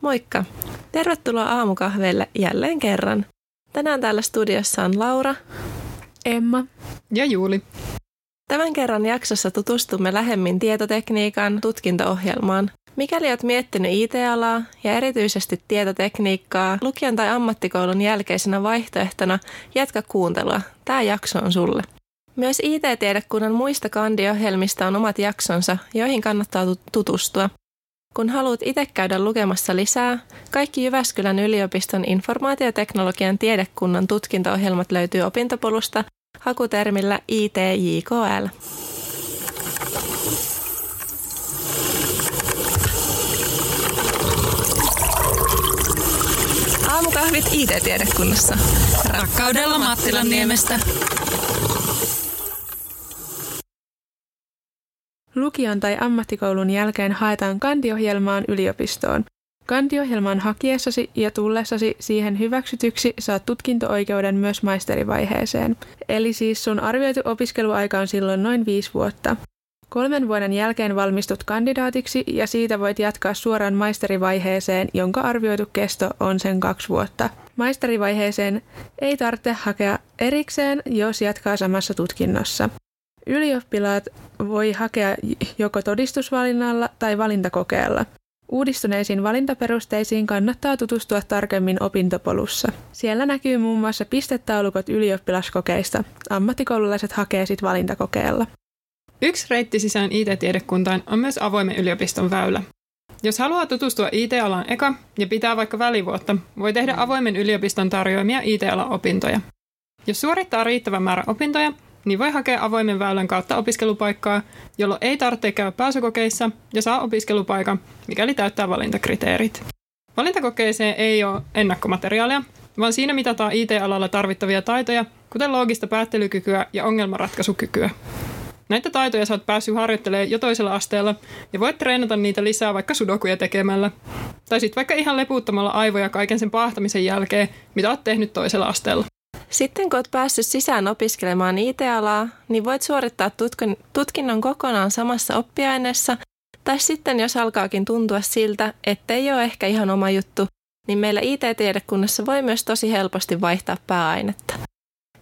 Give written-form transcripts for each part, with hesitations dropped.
Moikka! Tervetuloa aamukahveille jälleen kerran. Tänään täällä studiossa on Laura, Emma ja Juuli. Tämän kerran jaksossa tutustumme lähemmin tietotekniikan tutkinto-ohjelmaan. Mikäli olet miettinyt IT-alaa ja erityisesti tietotekniikkaa lukion tai ammattikoulun jälkeisenä vaihtoehtona, jatka kuuntelua. Tämä jakso on sulle. Myös IT-tiedekunnan muista kandiohjelmista on omat jaksonsa, joihin kannattaa tutustua. Kun haluat itse käydä lukemassa lisää, kaikki Jyväskylän yliopiston informaatioteknologian tiedekunnan tutkinto-ohjelmat löytyy opintopolusta hakutermillä ITJKL. Aamukahvit IT-tiedekunnassa. Rakkaudella Mattilanniemestä. Lukion tai ammattikoulun jälkeen haetaan kandiohjelmaan yliopistoon. Kandiohjelman hakiessasi ja tullessasi siihen hyväksytyksi saat tutkinto-oikeuden myös maisterivaiheeseen. Eli siis sun arvioitu opiskeluaika on silloin noin 5 vuotta. 3 vuoden jälkeen valmistut kandidaatiksi ja siitä voit jatkaa suoraan maisterivaiheeseen, jonka arvioitu kesto on sen 2 vuotta. Maisterivaiheeseen ei tarvitse hakea erikseen, jos jatkaa samassa tutkinnossa. Ylioppilaat voi hakea joko todistusvalinnalla tai valintakokeella. Uudistuneisiin valintaperusteisiin kannattaa tutustua tarkemmin opintopolussa. Siellä näkyy muun muassa pistetaulukot ylioppilaskokeista. Ammattikoululaiset hakee sit valintakokeella. Yksi reitti sisään IT-tiedekuntaan on myös avoimen yliopiston väylä. Jos haluaa tutustua IT-alaan eka ja pitää vaikka välivuotta, voi tehdä avoimen yliopiston tarjoamia IT-alan opintoja. Jos suorittaa riittävän määrän opintoja, niin voi hakea avoimen väylän kautta opiskelupaikkaa, jolloin ei tarvitse käydä pääsykokeissa ja saa opiskelupaikan, mikäli täyttää valintakriteerit. Valintakokeeseen ei ole ennakkomateriaalia, vaan siinä mitataan IT-alalla tarvittavia taitoja, kuten loogista päättelykykyä ja ongelmanratkaisukykyä. Näitä taitoja saat päässyt harjoittelemaan jo toisella asteella ja voit treenata niitä lisää vaikka sudokuja tekemällä. Tai sitten vaikka ihan lepuuttamalla aivoja kaiken sen paahtamisen jälkeen, mitä oot tehnyt toisella asteella. Sitten kun olet päässyt sisään opiskelemaan IT-alaa, niin voit suorittaa tutkinnon kokonaan samassa oppiaineessa, tai sitten jos alkaakin tuntua siltä, ettei ole ehkä ihan oma juttu, niin meillä IT-tiedekunnassa voi myös tosi helposti vaihtaa pääainetta.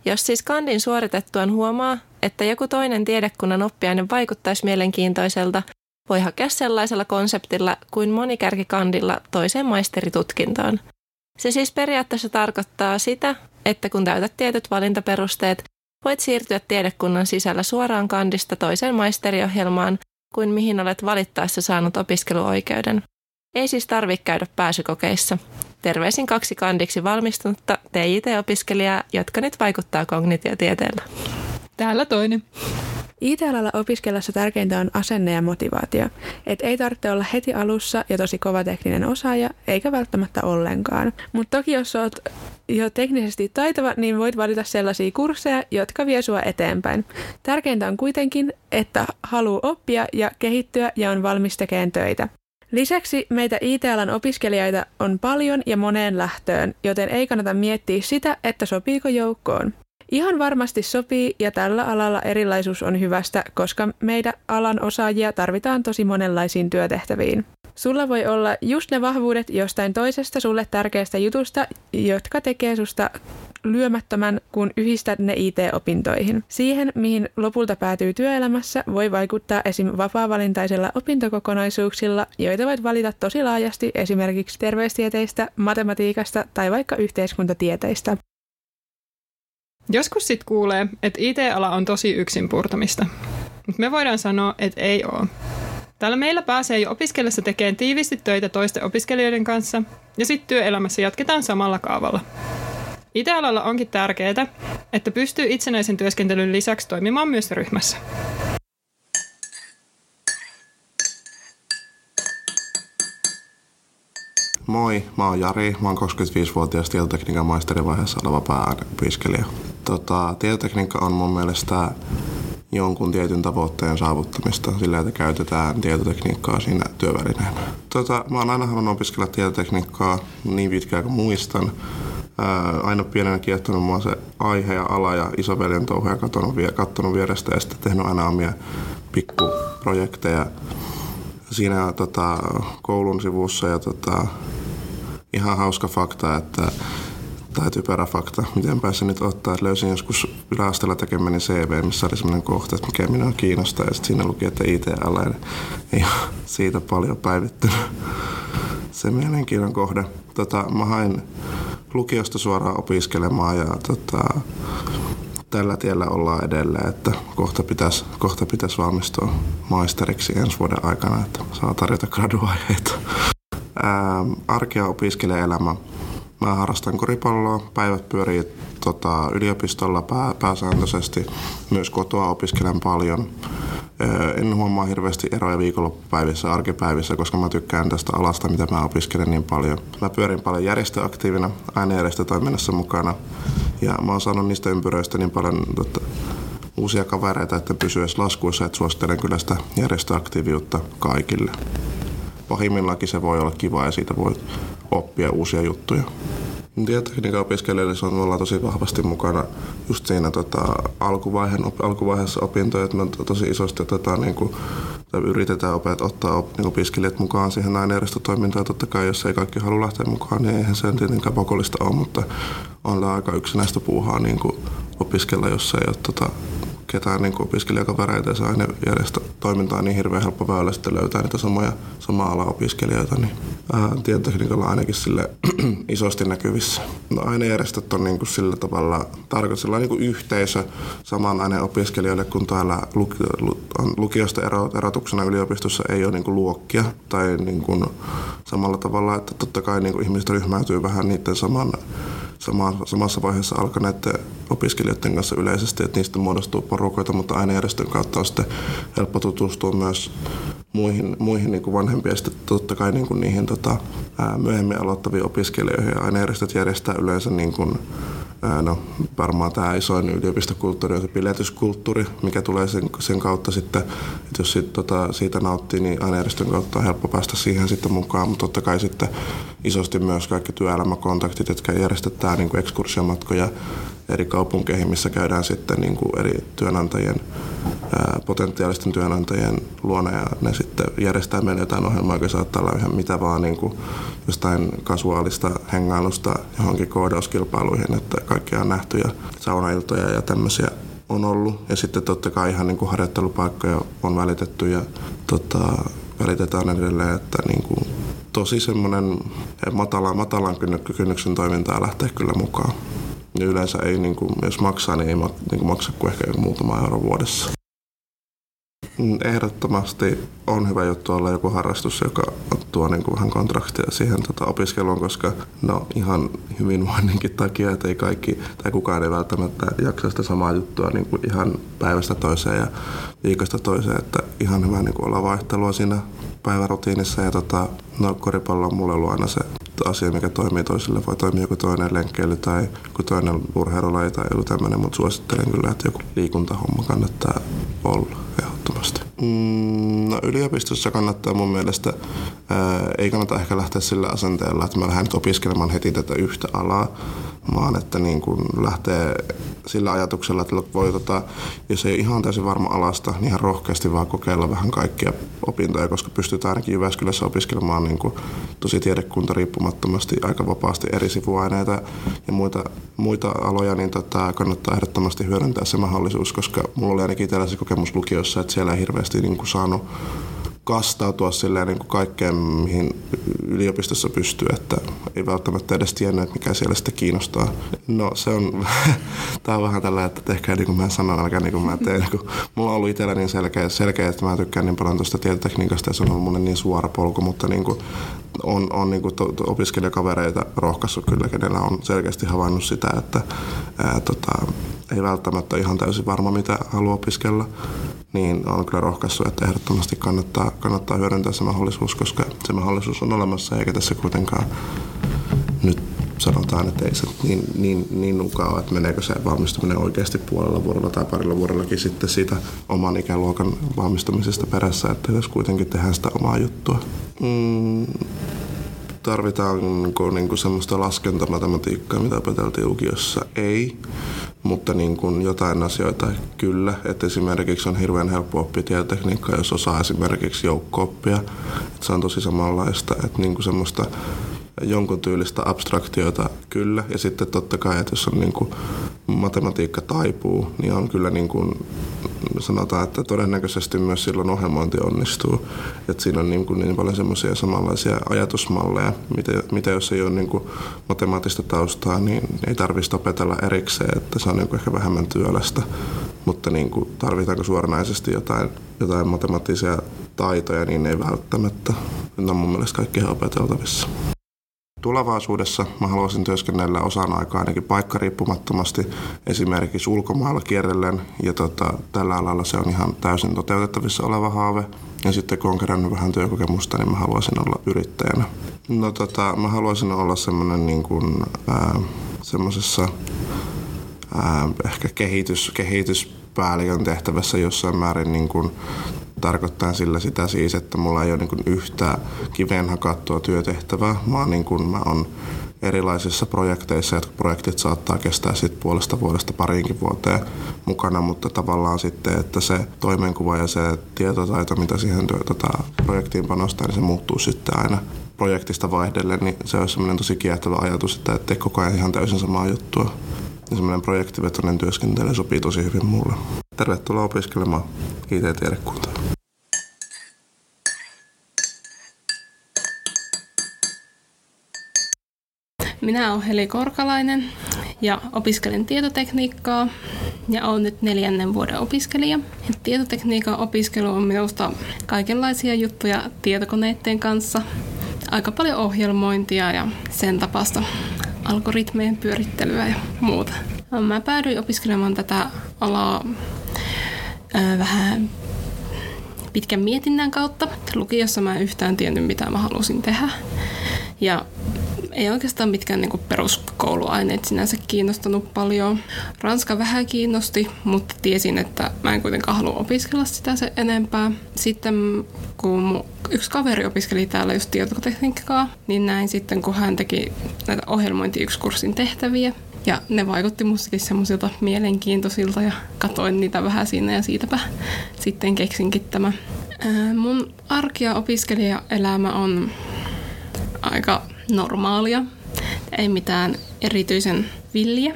Jos siis kandin suoritettuaan huomaa, että joku toinen tiedekunnan oppiaine vaikuttaisi mielenkiintoiselta, voi hakea sellaisella konseptilla kuin monikärkikandilla toiseen maisteritutkintoon. Se siis periaatteessa tarkoittaa sitä, että kun täytät tietyt valintaperusteet, voit siirtyä tiedekunnan sisällä suoraan kandista toiseen maisteriohjelmaan kuin mihin olet valittaessa saanut opiskeluoikeuden. Ei siis tarvitse käydä pääsykokeissa. Terveisin 2 kandiksi valmistunutta TIT-opiskelijaa, jotka nyt vaikuttaa kognitiotieteellä. Täällä toinen. IT-alalla opiskellessa tärkeintä on asenne ja motivaatio. Et ei tarvitse olla heti alussa ja tosi kova tekninen osaaja, eikä välttämättä ollenkaan. Mutta toki jos olet jo teknisesti taitava, niin voit valita sellaisia kursseja, jotka vie sua eteenpäin. Tärkeintä on kuitenkin, että haluaa oppia ja kehittyä ja on valmis tekemään töitä. Lisäksi meitä IT-alan opiskelijoita on paljon ja moneen lähtöön, joten ei kannata miettiä sitä, että sopiiko joukkoon. Ihan varmasti sopii ja tällä alalla erilaisuus on hyvästä, koska meidän alan osaajia tarvitaan tosi monenlaisiin työtehtäviin. Sulla voi olla just ne vahvuudet jostain toisesta sulle tärkeästä jutusta, jotka tekee susta lyömättömän, kun yhdistät ne IT-opintoihin. Siihen, mihin lopulta päätyy työelämässä, voi vaikuttaa esim. Vapaa-valintaisilla opintokokonaisuuksilla, joita voit valita tosi laajasti esimerkiksi terveystieteistä, matematiikasta tai vaikka yhteiskuntatieteistä. Joskus sit kuulee, että IT-ala on tosi yksin puurtamista, mutta me voidaan sanoa, että ei oo. Täällä meillä pääsee jo opiskellessa tekemään tiiviisti töitä toisten opiskelijoiden kanssa, ja sitten työelämässä jatketaan samalla kaavalla. IT-alalla onkin tärkeää, että pystyy itsenäisen työskentelyn lisäksi toimimaan myös ryhmässä. Moi, mä oon Jari, mä oon 25-vuotias tietotekniikan maisterivaiheessa oleva pääaineopiskelija. Tietotekniikka on mun mielestä jonkun tietyn tavoitteen saavuttamista sillä, että käytetään tietotekniikkaa siinä työvälineenä. Mä oon aina halunnut opiskella tietotekniikkaa niin pitkään kuin muistan. Aina pienenä kiehtonut mua se aihe ja ala ja isoveli on touhuja kattonut vierestä ja sitten tehnyt aina omia pikkuprojekteja. Siinä koulun sivussa ja Ihan hauska fakta, että, tai typerä fakta, mitenpä se nyt ottaa, että löysin joskus yläasteella tekemäni CV, missä oli sellainen kohta, että mikä minua kiinnostaa, ja sitten siinä luki, että ITJKL, ei siitä paljon päivittynyt. Se mielenkiinnon kohde. Mä hain lukiosta suoraan opiskelemaan ja tällä tiellä ollaan edelleen, että kohta pitäisi valmistua maisteriksi ensi vuoden aikana, että saa tarjota graduaiheita. Arkea opiskelijaelämä. Mä harrastan koripalloa. Päivät pyörii yliopistolla pääsääntöisesti. Myös kotoa opiskelen paljon. En huomaa hirveästi eroja viikonloppupäivissä, arkipäivissä, koska mä tykkään tästä alasta, mitä mä opiskelen niin paljon. Mä pyörin paljon järjestöaktiivina, aina järjestötoiminnassa mukana. Ja mä oon saanut niistä ympyröistä niin paljon uusia kavereita, että pysyy edes laskuissa, että suosittelen kyllä sitä järjestöaktiiviutta kaikille. Pahimmillakin se voi olla kiva ja siitä voi oppia uusia juttuja. Tietotekniikan opiskelijoissa on olla tosi vahvasti mukana just siinä alkuvaiheessa opintoja, että me tosi isosti yritetään ottaa opiskelijat mukaan siihen ainejärjestötoimintaan. Totta kai jos ei kaikki halua lähteä mukaan, niin eihän se tietenkään pakollista ole, mutta on aika yksinäistä puuhaa opiskella, jos ei ole ketään opiskelijakavereita ja se ainejärjestötoiminta on niin hirveän helppo väylä sitten löytää niitä samaa alaa opiskelijoita. Niin. Tietotekniikalla on ainakin sille isosti näkyvissä. No, ainejärjestöt on sillä tavalla tarkoitus yhteisö saman aineen opiskelijoille, kun täällä lukiosta erotuksena yliopistossa ei ole luokkia tai samalla tavalla, että totta kai ihmiset ryhmäytyy vähän niiden samassa vaiheessa alkaneiden opiskelijoiden kanssa yleisesti, että niistä muodostuu porukoita, mutta ainejärjestön kautta on sitten helppo tutustua myös muihin vanhempia ja sitten totta kai niihin myöhemmin aloittaviin opiskelijoihin. Ainejärjestöt järjestää yleensä varmaan tämä isoin yliopistokulttuuri on se biletyskulttuuri, mikä tulee sen kautta sitten, että jos siitä nauttii, niin ainejärjestön kautta on helppo päästä siihen sitten mukaan, mutta totta kai sitten isosti myös kaikki työelämäkontaktit, jotka järjestetään ekskursiomatkoja eri kaupunkeihin, missä käydään sitten eri potentiaalisten työnantajien luona ja ne sitten järjestää meille jotain ohjelmaa, joka saattaa olla ihan mitä vaan jostain kasuaalista hengailusta johonkin koodauskilpailuihin, että kaikkea on nähty ja saunailtoja ja tämmöisiä on ollut. Ja sitten totta kai ihan harjoittelupaikkoja on välitetty ja välitetään edelleen, että tosi semmoinen matalan kynnyksen toimintaa lähtee kyllä mukaan. Ja yleensä ei, jos maksaa, niin ei maksa kuin ehkä muutama euro vuodessa. Ehdottomasti on hyvä juttu olla joku harrastus, joka tuo vähän kontraktia siihen opiskeluun, koska ihan hyvinvoinninkin takia, että ei kaikki tai kukaan ei välttämättä jaksa sitä samaa juttua ihan päivästä toiseen ja viikosta toiseen, että ihan hyvä olla vaihtelua siinä päivärutiinissa ja koripallo on mulle ollut aina se asia, mikä toimii toisille. Voi toimia joku toinen lenkkeily tai joku toinen urheilulaji tai joku tämmöinen, mutta suosittelen kyllä, että joku liikuntahomma kannattaa olla ehdottomasti. Yliopistossa kannattaa mun mielestä, ei kannata ehkä lähteä sillä asenteella, että mä lähden nyt opiskelemaan heti tätä yhtä alaa, vaan että lähtee sillä ajatuksella, että voi, jos ei ole ihan täysin varma alasta, niin ihan rohkeasti vaan kokeilla vähän kaikkia opintoja, koska pystytään ainakin Jyväskylässä opiskelemaan tosi tiedekunta riippumattomasti aika vapaasti eri sivuaineita ja muita aloja, niin kannattaa ehdottomasti hyödyntää se mahdollisuus, koska mulla oli ainakin tällaisia kokemus lukiossa, että siellä ei hirveästi saanut kastautua kaikkeen, mihin yliopistossa pystyy, että ei välttämättä edes tiennyt, mikä siellä sitä kiinnostaa. No se on, tää on vähän tällä, että tehkää niin kuin mä sanon, älkää niin kuin mä teen. Mulla on ollut itsellä niin selkeä, että mä tykkään niin paljon tuosta tietotekniikasta ja se on ollut mulle niin suora polku, mutta on opiskelijakavereita rohkaissut kyllä, kenellä on selkeästi havainnut sitä, että ei välttämättä ihan täysin varma, mitä haluaa opiskella, niin on kyllä rohkaissut, että ehdottomasti kannattaa hyödyntää se mahdollisuus, koska se mahdollisuus on olemassa, eikä tässä kuitenkaan nyt sanotaan, että ei se niin nukaa ole, että meneekö se valmistuminen oikeasti puolella vuodella tai parilla vuodellakin sitten siitä oman ikäluokan valmistumisesta perässä, että jos kuitenkin tehdään sitä omaa juttua. Tarvitaanko semmoista laskentamatematiikkaa, mitä opeteltiin lukiossa? Ei, mutta jotain asioita kyllä. Et esimerkiksi on hirveän helppo oppia tietotekniikkaa, jos osaa esimerkiksi joukko-oppia. Et se on tosi samanlaista, että semmoista jonkun tyylistä abstraktioita kyllä. Ja sitten totta kai, että jos on niin kuin matematiikka taipuu, niin on kyllä niin kuin sanotaan, että todennäköisesti myös silloin ohjelmointi onnistuu. Että siinä on niin kuin niin paljon semmoisia samanlaisia ajatusmalleja, mitä jos ei ole niin kuin matemaattista taustaa, niin ei tarvitsisi opetella erikseen, että se on niin kuin ehkä vähemmän työlästä. Mutta niin kuin tarvitaanko suoranaisesti jotain matemaattisia taitoja, niin ei välttämättä. Nyt on mun mielestä kaikki ihan opeteltavissa. Tulevaisuudessa mä haluaisin työskennellä osan aikaa ainakin paikkariippumattomasti, esimerkiksi ulkomailla kierrellen, ja tällä alalla se on ihan täysin toteutettavissa oleva haave. Ja sitten kun on kerännyt vähän työkokemusta, niin mä haluaisin olla yrittäjänä. No mä haluaisin olla semmoinen niin kuin semmosessa ehkä kehityspäällikön tehtävässä jossain määrin niin kuin tarkoittaa sillä sitä siis, että mulla ei ole niin kuin yhtä kiveen hakattua työtehtävää, vaan niin kuin mä oon erilaisissa projekteissa, jotka projektit saattaa kestää sit puolesta vuodesta pariinkin vuoteen mukana, mutta tavallaan sitten, että se toimenkuva ja se tietotaito, mitä siihen projektiin panostaa, niin se muuttuu sitten aina projektista vaihdellen, niin se on semmoinen tosi kiehtävä ajatus, että tee koko ajan ihan täysin samaa juttua. Ja semmoinen projektivetoinen työskentely sopii tosi hyvin mulle. Tervetuloa opiskelemaan IT-tiedekuntaan. Minä olen Heli Korkalainen ja opiskelen tietotekniikkaa ja olen nyt 4. vuoden opiskelija. Tietotekniikan opiskelu on minusta kaikenlaisia juttuja tietokoneiden kanssa. Aika paljon ohjelmointia ja sen tapasta algoritmeen pyörittelyä ja muuta. Mä päädyin opiskelemaan tätä alaa vähän pitkän mietinnän kautta. Lukiossa mä en yhtään tiennyt, mitä mä halusin tehdä. Ja ei oikeastaan mitkään niin kuin peruskouluaineet sinänsä kiinnostanut paljon. Ranska vähän kiinnosti, mutta tiesin, että mä en kuitenkaan halua opiskella sitä sen enempää. Sitten kun yksi kaveri opiskeli täällä just tietotekniikkaa, niin näin sitten, kun hän teki näitä ohjelmointiyksikurssin tehtäviä. Ja ne vaikutti mustakin semmoisilta mielenkiintoisilta ja katoin niitä vähän siinä ja siitäpä sitten keksinkin tämä. Mun arki- ja opiskelijaelämä on aika normaalia. Ei mitään erityisen villiä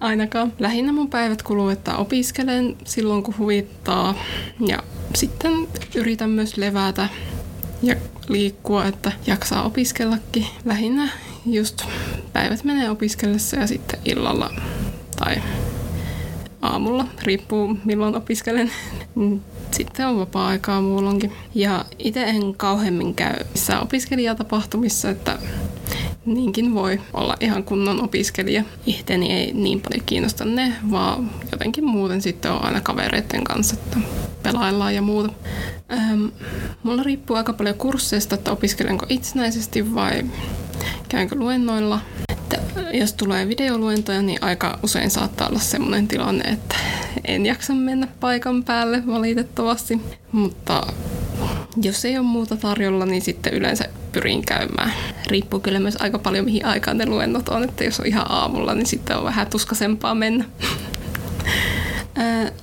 ainakaan. Lähinnä mun päivät kuluu, että opiskelen silloin kun huvittaa ja sitten yritän myös levätä ja liikkua, että jaksaa opiskellakin. Lähinnä just päivät menee opiskellessa ja sitten illalla tai aamulla, riippuu milloin opiskelen. Sitten on vapaa-aikaa muulloinkin. Ja itse en kauheammin käy missään opiskelijatapahtumissa, että niinkin voi olla ihan kunnon opiskelija. Ihteni ei niin paljon kiinnosta ne, vaan jotenkin muuten sitten on aina kavereiden kanssa, että pelaillaan ja muuta. Mulla riippuu aika paljon kursseista, että opiskelenko itsenäisesti vai käynkö luennoilla. Jos tulee videoluentoja, niin aika usein saattaa olla sellainen tilanne, että en jaksa mennä paikan päälle valitettavasti. Mutta jos ei ole muuta tarjolla, niin sitten yleensä pyrin käymään. Riippuu kyllä myös aika paljon, mihin aikaan ne luennot on. Että jos on ihan aamulla, niin sitten on vähän tuskasempaa mennä.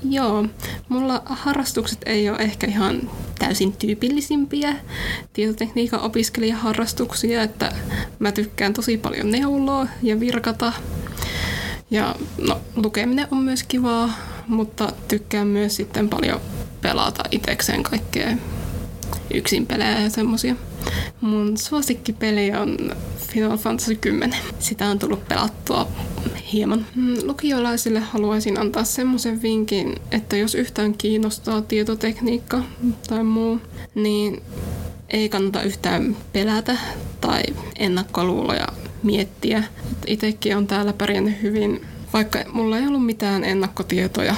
Joo, mulla harrastukset ei ole ehkä ihan täysin tyypillisimpiä tietotekniikan opiskelijaharrastuksia, että mä tykkään tosi paljon neuloa ja virkata. Ja no, lukeminen on myös kivaa, mutta tykkään myös sitten paljon pelata itsekseen kaikkea yksin pelejä ja semmosia. Mun suosikkipeli on Final Fantasy 10. Sitä on tullut pelattua hieman. Lukiolaisille haluaisin antaa semmoisen vinkin, että jos yhtään kiinnostaa tietotekniikka tai muu, niin ei kannata yhtään pelätä tai ennakkoluuloja miettiä. Itsekin on täällä pärjännyt hyvin, vaikka mulla ei ollut mitään ennakkotietoja.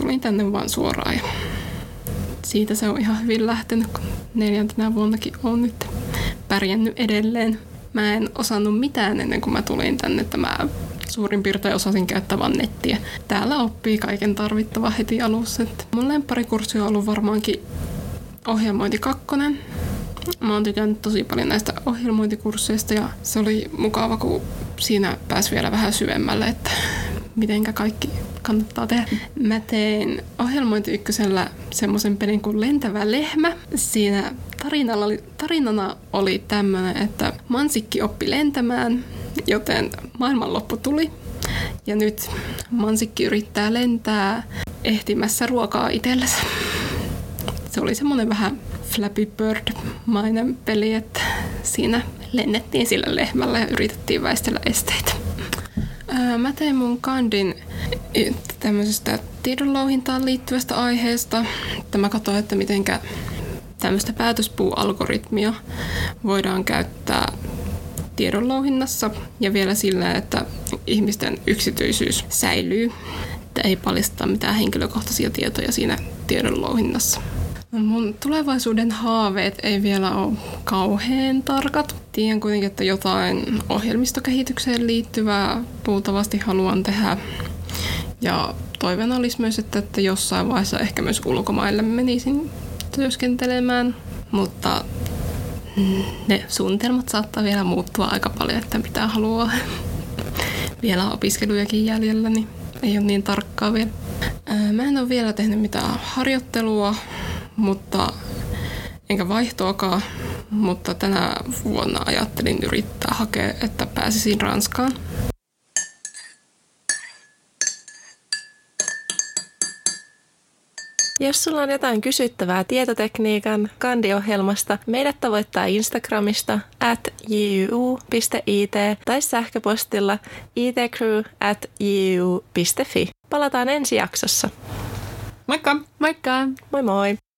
Tulin tänne vaan suoraan ja siitä se on ihan hyvin lähtenyt, kun 4. vuonnakin olen nyt pärjännyt edelleen. Mä en osannut mitään ennen kuin mä tulin tänne, että mä suurin piirtein osasin käyttää vaan nettiä. Täällä oppii kaiken tarvittava heti alussa. Mun lemparikurssi on ollut varmaankin ohjelmointi 2. Mä oon tykännyt tosi paljon näistä ohjelmointikursseista ja se oli mukava, kun siinä pääsi vielä vähän syvemmälle, että mitenkä kaikki kannattaa tehdä. Mä tein ohjelmointi 1 semmoisen pelin kuin Lentävä lehmä. Siinä Tarinana oli tämmöinen, että mansikki oppi lentämään, joten maailmanloppu tuli. Ja nyt mansikki yrittää lentää ehtimässä ruokaa itsellensä. Se oli semmoinen vähän Flappy Bird-mainen peli, että siinä lennettiin sillä lehmällä ja yritettiin väistellä esteitä. Mä tein mun kandin tämmöisestä tiedonlouhintaan liittyvästä aiheesta. Mä katsoin, että mitenkä tämmöistä päätöspuualgoritmia voidaan käyttää tiedonlouhinnassa ja vielä sillä, että ihmisten yksityisyys säilyy. Että ei paljasteta mitään henkilökohtaisia tietoja siinä tiedonlouhinnassa. Mun tulevaisuuden haaveet ei vielä ole kauhean tarkat. Tiedän kuitenkin, että jotain ohjelmistokehitykseen liittyvää luultavasti haluan tehdä. Ja toiveena olisi myös, että jossain vaiheessa ehkä myös ulkomaille menisin työskentelemään. Mutta ne suunnitelmat saattaa vielä muuttua aika paljon, että mitä haluaa. Vielä opiskelujakin jäljellä, niin ei ole niin tarkkaa vielä. Mä en ole vielä tehnyt mitään harjoittelua, mutta enkä vaihtoakaan, mutta tänä vuonna ajattelin yrittää hakea, että pääsisin Ranskaan. Jos sulla on jotain kysyttävää tietotekniikan kandiohjelmasta, meidät tavoittaa Instagramista @jyu.it tai sähköpostilla itcrew@jyu.fi. Palataan ensi jaksossa. Moikka! Moikka! Moi moi!